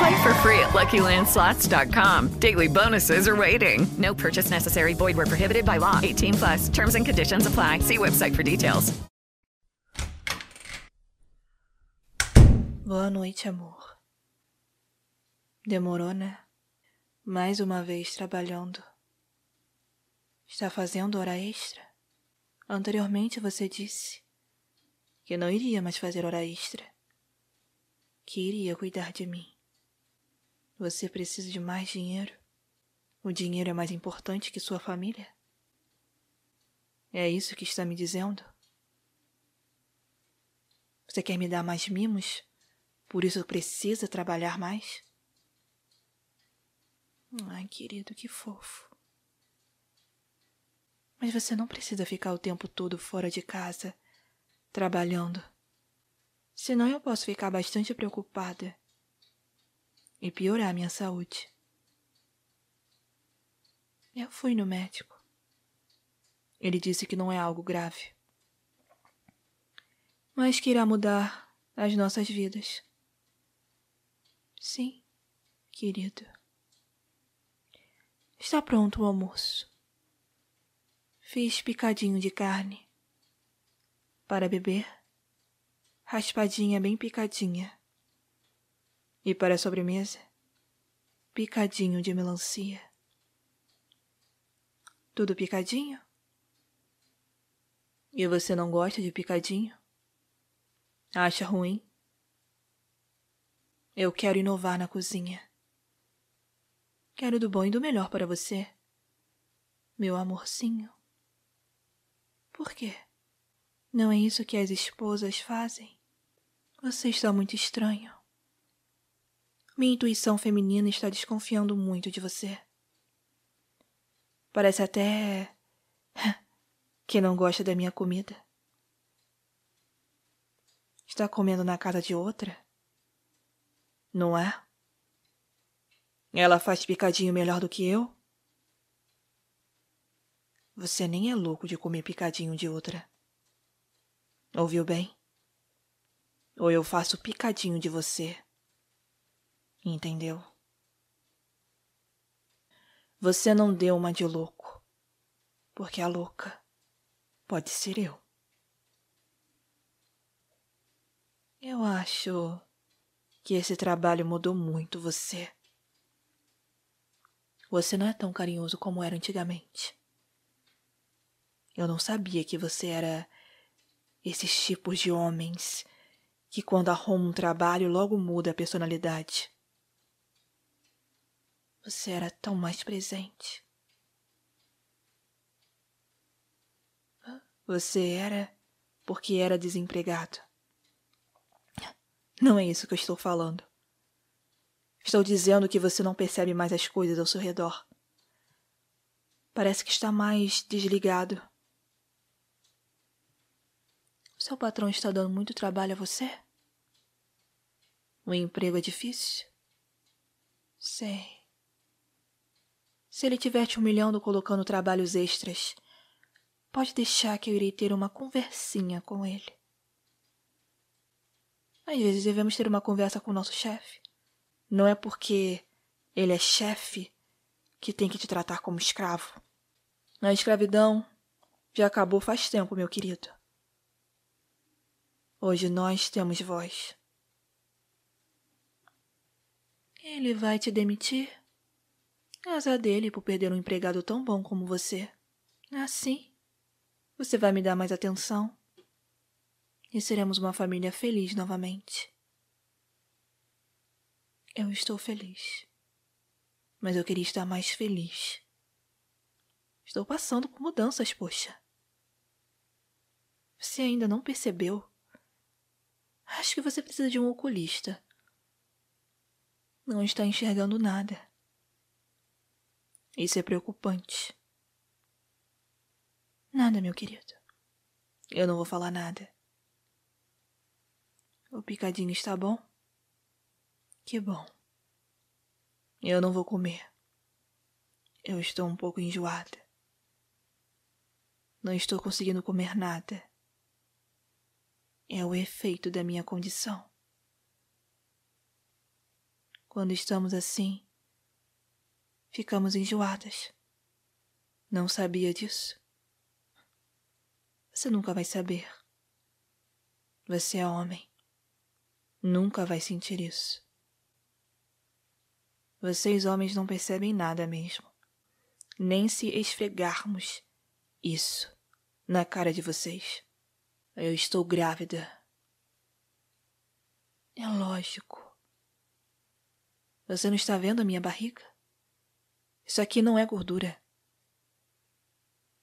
Play for free at LuckyLandSlots.com. Daily bonuses are waiting. No purchase necessary. Void where prohibited by law. 18 plus. Terms and conditions apply. See website for details. Boa noite, amor. Demorou, né? Mais uma vez trabalhando. Está fazendo hora extra? Anteriormente você disse que não iria mais fazer hora extra, que iria cuidar de mim. Você precisa de mais dinheiro? O dinheiro é mais importante que sua família? É isso que está me dizendo? Você quer me dar mais mimos? Por isso precisa trabalhar mais? Ai, querido, que fofo. Mas você não precisa ficar o tempo todo fora de casa, trabalhando. Senão eu posso ficar bastante preocupada e piorar a minha saúde. Eu fui no médico. Ele disse que não é algo grave, mas que irá mudar as nossas vidas. Sim, querido. Está pronto o almoço. Fiz picadinho de carne para beber, raspadinha bem picadinha. E para a sobremesa, picadinho de melancia. Tudo picadinho? E você não gosta de picadinho? Acha ruim? Eu quero inovar na cozinha. Quero do bom e do melhor para você, meu amorzinho. Por quê? Não é isso que as esposas fazem? Você está muito estranho. Minha intuição feminina está desconfiando muito de você. Parece até que não gosta da minha comida. Está comendo na casa de outra? Não é? Ela faz picadinho melhor do que eu? Você nem é louco de comer picadinho de outra. Ouviu bem? Ou eu faço picadinho de você. Entendeu? Você não deu uma de louco, porque a louca pode ser eu. Eu acho que esse trabalho mudou muito você. Você não é tão carinhoso como era antigamente. Eu não sabia que você era esses tipos de homens que quando arruma um trabalho logo muda a personalidade. Você era tão mais presente. Você era porque era desempregado. Não é isso que eu estou falando. Estou dizendo que você não percebe mais as coisas ao seu redor. Parece que está mais desligado. Seu patrão está dando muito trabalho a você? O emprego é difícil? Sei. Se ele estiver te humilhando colocando trabalhos extras, pode deixar que eu irei ter uma conversinha com ele. Às vezes devemos ter uma conversa com o nosso chefe. Não é porque ele é chefe que tem que te tratar como escravo. A escravidão já acabou faz tempo, meu querido. Hoje nós temos voz. Ele vai te demitir? Azar dele por perder um empregado tão bom como você. Assim, você vai me dar mais atenção e seremos uma família feliz novamente. Eu estou feliz, mas eu queria estar mais feliz. Estou passando por mudanças, poxa. Você ainda não percebeu? Acho que você precisa de um oculista. Não está enxergando nada. Isso é preocupante. Nada, meu querido. Eu não vou falar nada. O picadinho está bom? Que bom. Eu não vou comer. Eu estou um pouco enjoada. Não estou conseguindo comer nada. É o efeito da minha condição. Quando estamos assim, ficamos enjoadas. Não sabia disso? Você nunca vai saber. Você é homem. Nunca vai sentir isso. Vocês homens não percebem nada mesmo. Nem se esfregarmos isso na cara de vocês. Eu estou grávida. É lógico. Você não está vendo a minha barriga? Isso aqui não é gordura.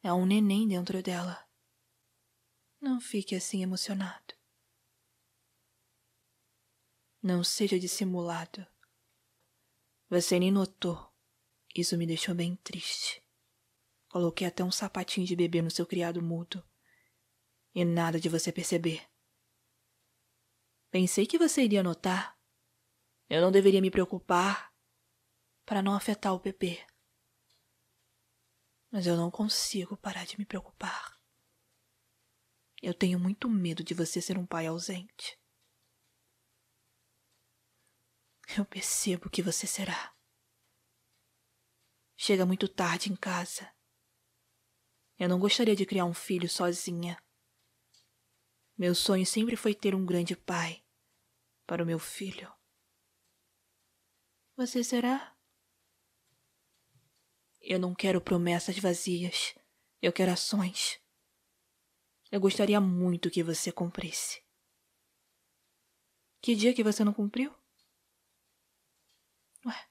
É um neném dentro dela. Não fique assim emocionado. Não seja dissimulado. Você nem notou. Isso me deixou bem triste. Coloquei até um sapatinho de bebê no seu criado mudo. E nada de você perceber. Pensei que você iria notar. Eu não deveria me preocupar para não afetar o bebê. Mas eu não consigo parar de me preocupar. Eu tenho muito medo de você ser um pai ausente. Eu percebo que você será. Chega muito tarde em casa. Eu não gostaria de criar um filho sozinha. Meu sonho sempre foi ter um grande pai para o meu filho. Você será? Eu não quero promessas vazias. Eu quero ações. Eu gostaria muito que você cumprisse. Que dia que você não cumpriu? Ué,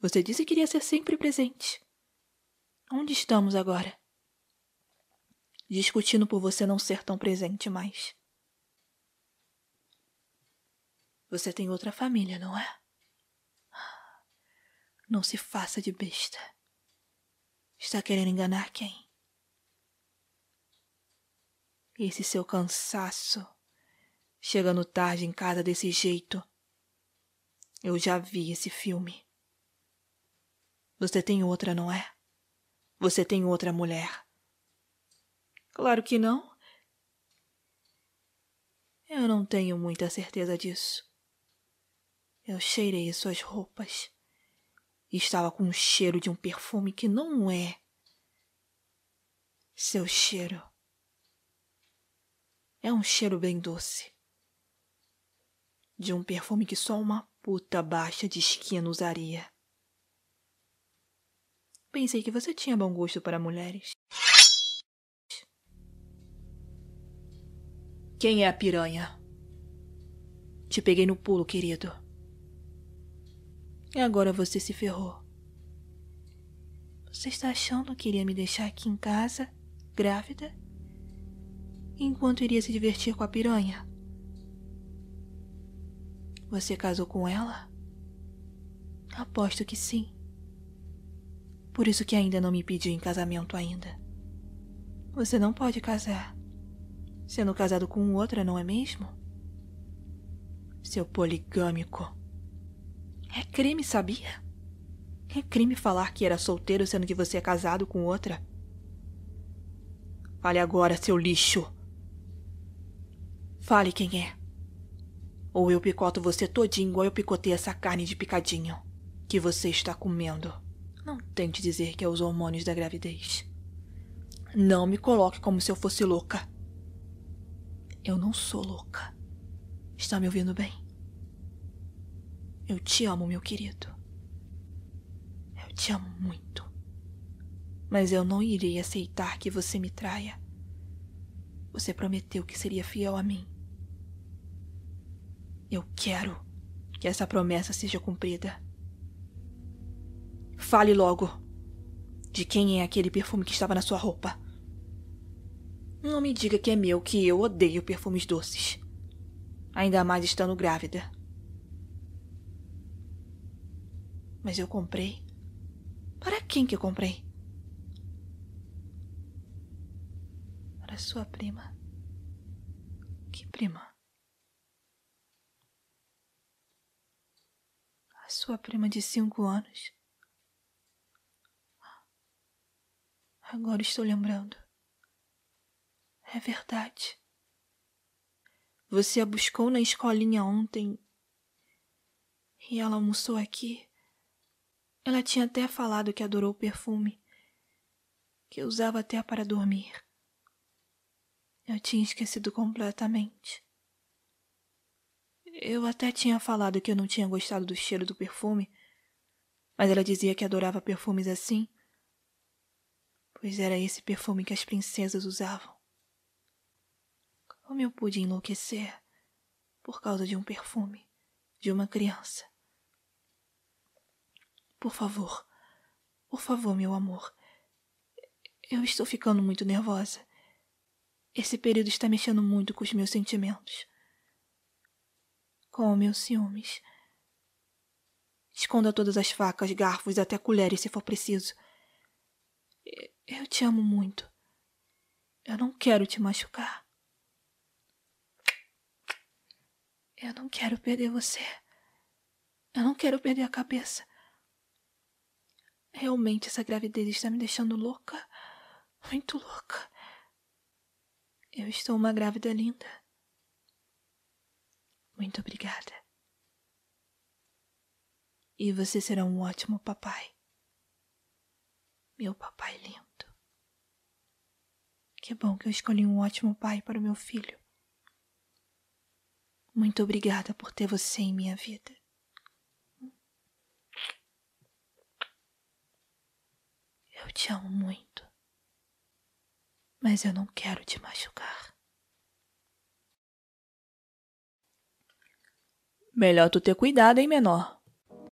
você disse que iria ser sempre presente. Onde estamos agora? Discutindo por você não ser tão presente mais. Você tem outra família, não é? Não se faça de besta. Está querendo enganar quem? Esse seu cansaço. Chegando tarde em casa desse jeito. Eu já vi esse filme. Você tem outra, não é? Você tem outra mulher. Claro que não. Eu não tenho muita certeza disso. Eu cheirei suas roupas. Estava com o cheiro de um perfume que não é seu cheiro. É um cheiro bem doce. De um perfume que só uma puta baixa de esquina usaria. Pensei que você tinha bom gosto para mulheres. Quem é a piranha? Te peguei no pulo, querido. E agora você se ferrou. Você está achando que iria me deixar aqui em casa, grávida, enquanto iria se divertir com a piranha? Você casou com ela? Aposto que sim. Por isso que ainda não me pediu em casamento ainda. Você não pode casar, sendo casado com outra, não é mesmo? Seu poligâmico. É crime, sabia? É crime falar que era solteiro sendo que você é casado com outra. Fale agora, seu lixo. Fale quem é. Ou eu picoto você todinho igual eu picotei essa carne de picadinho que você está comendo. Não tente dizer que é os hormônios da gravidez. Não me coloque como se eu fosse louca. Eu não sou louca. Está me ouvindo bem? Eu te amo, meu querido. Eu te amo muito. Mas eu não irei aceitar que você me traia. Você prometeu que seria fiel a mim. Eu quero que essa promessa seja cumprida. Fale logo. De quem é aquele perfume que estava na sua roupa? Não me diga que é meu, que eu odeio perfumes doces. Ainda mais estando grávida. Mas eu comprei. Para quem que eu comprei? Para sua prima. Que prima? A sua prima de 5 anos. Agora estou lembrando. É verdade. Você a buscou na escolinha ontem e ela almoçou aqui. Ela tinha até falado que adorou o perfume, que usava até para dormir. Eu tinha esquecido completamente. Eu até tinha falado que eu não tinha gostado do cheiro do perfume, mas ela dizia que adorava perfumes assim, pois era esse perfume que as princesas usavam. Como eu pude enlouquecer por causa de um perfume, de uma criança? Por favor, meu amor. Eu estou ficando muito nervosa. Esse período está mexendo muito com os meus sentimentos, com os meus ciúmes. Esconda todas as facas, garfos, até colheres, se for preciso. Eu te amo muito. Eu não quero te machucar. Eu não quero perder você. Eu não quero perder a cabeça. Realmente essa gravidez está me deixando louca. Muito louca. Eu estou uma grávida linda. Muito obrigada. E você será um ótimo papai. Meu papai lindo. Que bom que eu escolhi um ótimo pai para o meu filho. Muito obrigada por ter você em minha vida. Eu te amo muito, mas eu não quero te machucar. Melhor tu ter cuidado, hein, menor?